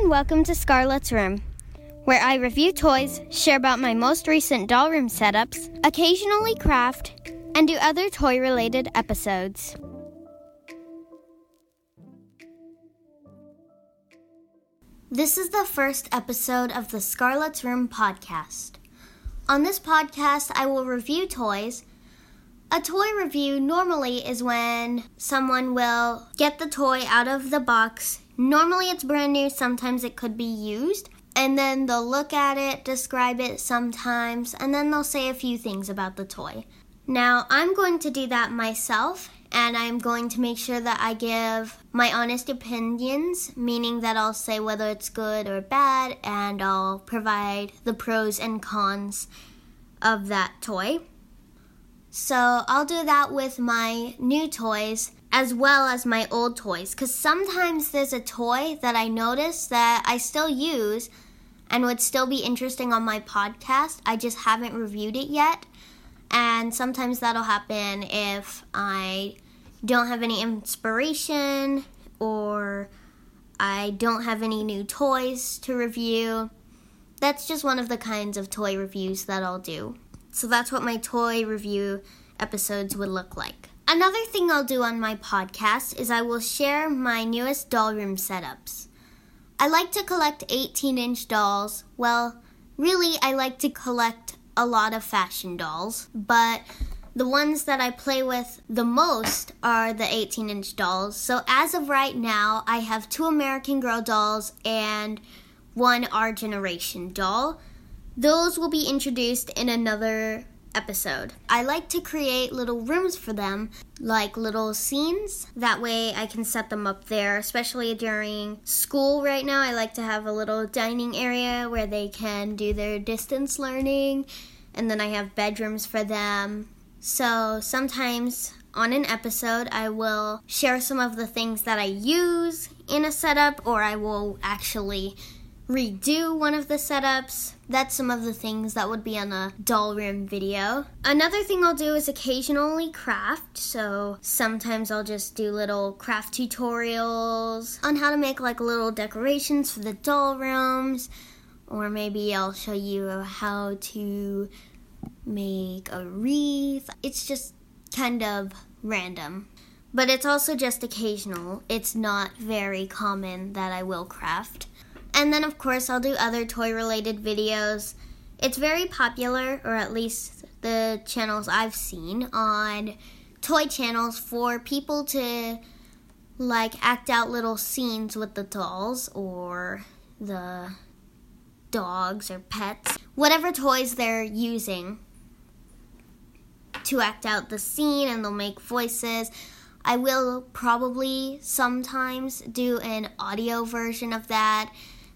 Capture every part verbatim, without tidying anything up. and welcome to Scarlett's Room, where I review toys, share about my most recent doll room setups, occasionally craft, and do other toy-related episodes. This is the first episode of the Scarlett's Room podcast. On this podcast, I will review toys. A toy review normally is when someone will get the toy out of the box. Normally it's brand new, sometimes it could be used, and then they'll look at it, describe it sometimes, and then they'll say a few things about the toy. Now, I'm going to do that myself, and I'm going to make sure that I give my honest opinions, meaning that I'll say whether it's good or bad, and I'll provide the pros and cons of that toy. So I'll do that with my new toys as well as my old toys, because sometimes there's a toy that I notice that I still use and would still be interesting on my podcast. I just haven't reviewed it yet, and sometimes that'll happen if I don't have any inspiration or I don't have any new toys to review. That's just one of the kinds of toy reviews that I'll do. So that's what my toy review episodes would look like. Another thing I'll do on my podcast is I will share my newest doll room setups. I like to collect eighteen-inch dolls. Well, really, I like to collect a lot of fashion dolls, but the ones that I play with the most are the eighteen-inch dolls. So as of right now, I have two American Girl dolls and one Our Generation doll. Those will be introduced in another episode. I like to create little rooms for them, like little scenes. That way I can set them up there, especially during school right now. I like to have a little dining area where they can do their distance learning, and then I have bedrooms for them. So sometimes on an episode, I will share some of the things that I use in a setup, or I will actually redo one of the setups. That's some of the things that would be on a doll room video. Another thing I'll do is occasionally craft. So sometimes I'll just do little craft tutorials on how to make like little decorations for the doll rooms. Or maybe I'll show you how to make a wreath. It's just kind of random. But it's also just occasional. It's not very common that I will craft. And then, of course, I'll do other toy-related videos. It's very popular, or at least the channels I've seen, on toy channels for people to, like, act out little scenes with the dolls or the dogs or pets, whatever toys they're using to act out the scene, and they'll make voices. I will probably sometimes do an audio version of that.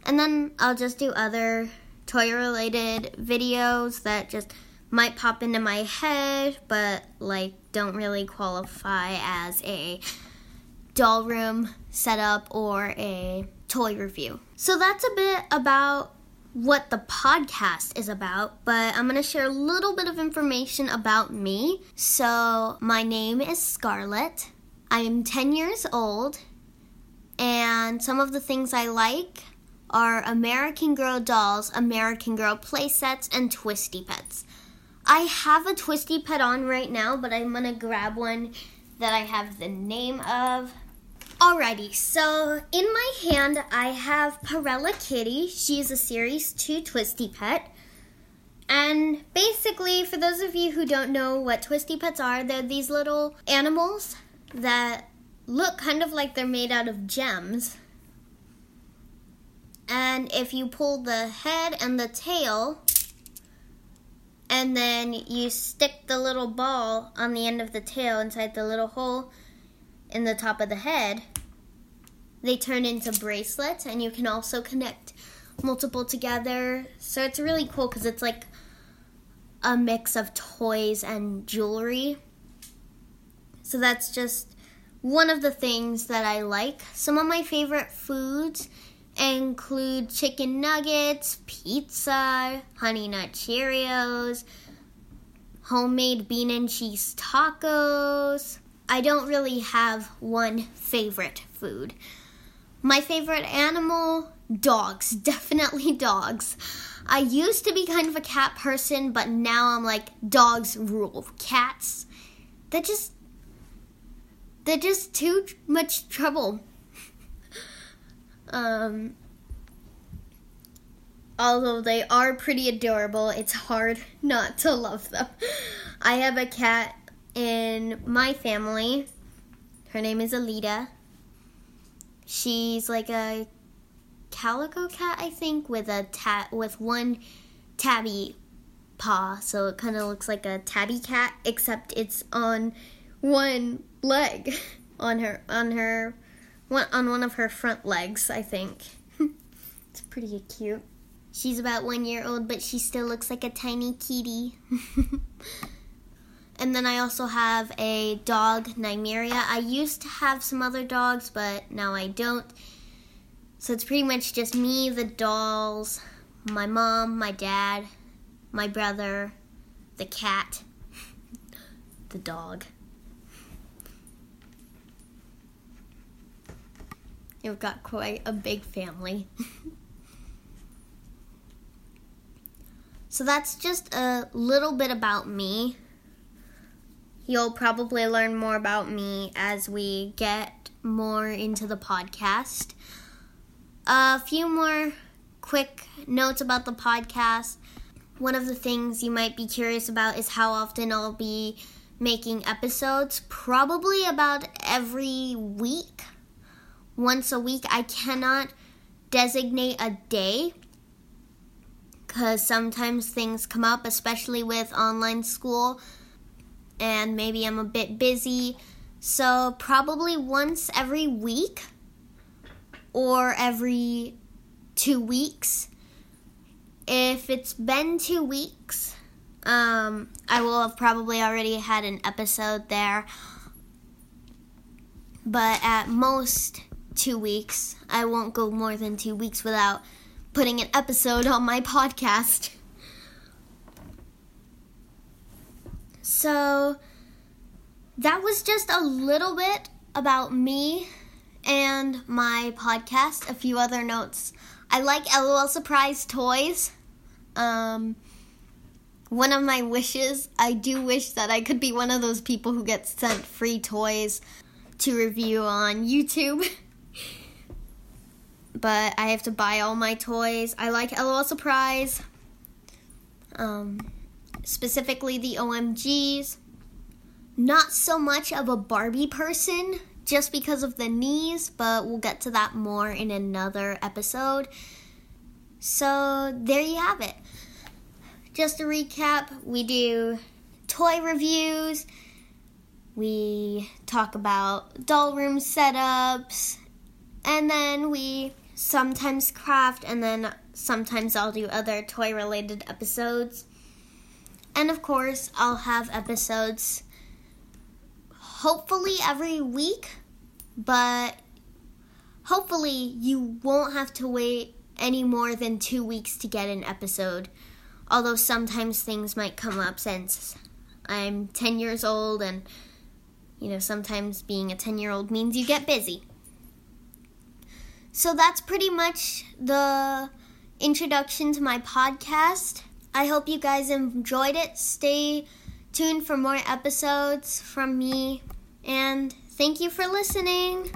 And then I'll just do other toy-related videos that just might pop into my head, but like don't really qualify as a doll room setup or a toy review. So that's a bit about what the podcast is about, but I'm going to share a little bit of information about me. So my name is Scarlett. I am ten years old, and some of the things I like are American Girl dolls, American Girl play sets, and Twisty Pets. I have a Twisty Pet on right now, but I'm going to grab one that I have the name of. Alrighty, so in my hand I have Perella Kitty. She's a Series two Twisty Pet. And basically, for those of you who don't know what Twisty Pets are, they're these little animals that look kind of like they're made out of gems. And if you pull the head and the tail, and then you stick the little ball on the end of the tail inside the little hole in the top of the head, they turn into bracelets, and you can also connect multiple together. So it's really cool because it's like a mix of toys and jewelry. So that's just one of the things that I like. Some of my favorite foods include chicken nuggets, pizza, honey nut Cheerios, homemade bean and cheese tacos. I don't really have one favorite food. My favorite animal, dogs, definitely dogs. I used to be kind of a cat person, but now I'm like, dogs rule. Cats, they're just, they're just too much trouble. um, although they are pretty adorable, it's hard not to love them. I have a cat in my family. Her name is Alita. She's like a calico cat, I think, with a tat with one tabby paw, so it kind of looks like a tabby cat, except it's on one leg, on her on her one on one of her front legs, I think. It's pretty cute. She's about one year old, but she still looks like a tiny kitty. And then I also have a dog, Nymeria. I used to have some other dogs, but now I don't. So it's pretty much just me, the dolls, my mom, my dad, my brother, the cat, the dog. We've got quite a big family. So that's just a little bit about me. You'll probably learn more about me as we get more into the podcast. A few more quick notes about the podcast. One of the things you might be curious about is how often I'll be making episodes. Probably about every week. Once a week. I cannot designate a day, because sometimes things come up, especially with online school. And maybe I'm a bit busy, so probably once every week or every two weeks. If it's been two weeks, um, I will have probably already had an episode there. But at most two weeks, I won't go more than two weeks without putting an episode on my podcast. So that was just a little bit about me and my podcast. A few other notes. I like LOL Surprise toys. Um, one of my wishes, I do wish that I could be one of those people who gets sent free toys to review on YouTube. But I have to buy all my toys. I like LOL Surprise. Um... Specifically the O M Gs. Not so much of a Barbie person just because of the knees, but we'll get to that more in another episode. So there you have it. Just to recap, we do toy reviews, we talk about doll room setups, and then we sometimes craft, and then sometimes I'll do other toy related episodes. And of course, I'll have episodes hopefully every week, but hopefully you won't have to wait any more than two weeks to get an episode. Although sometimes things might come up since I'm ten years old, and you know, sometimes being a ten-year-old means you get busy. So that's pretty much the introduction to my podcast. I hope you guys enjoyed it. Stay tuned for more episodes from me. And thank you for listening.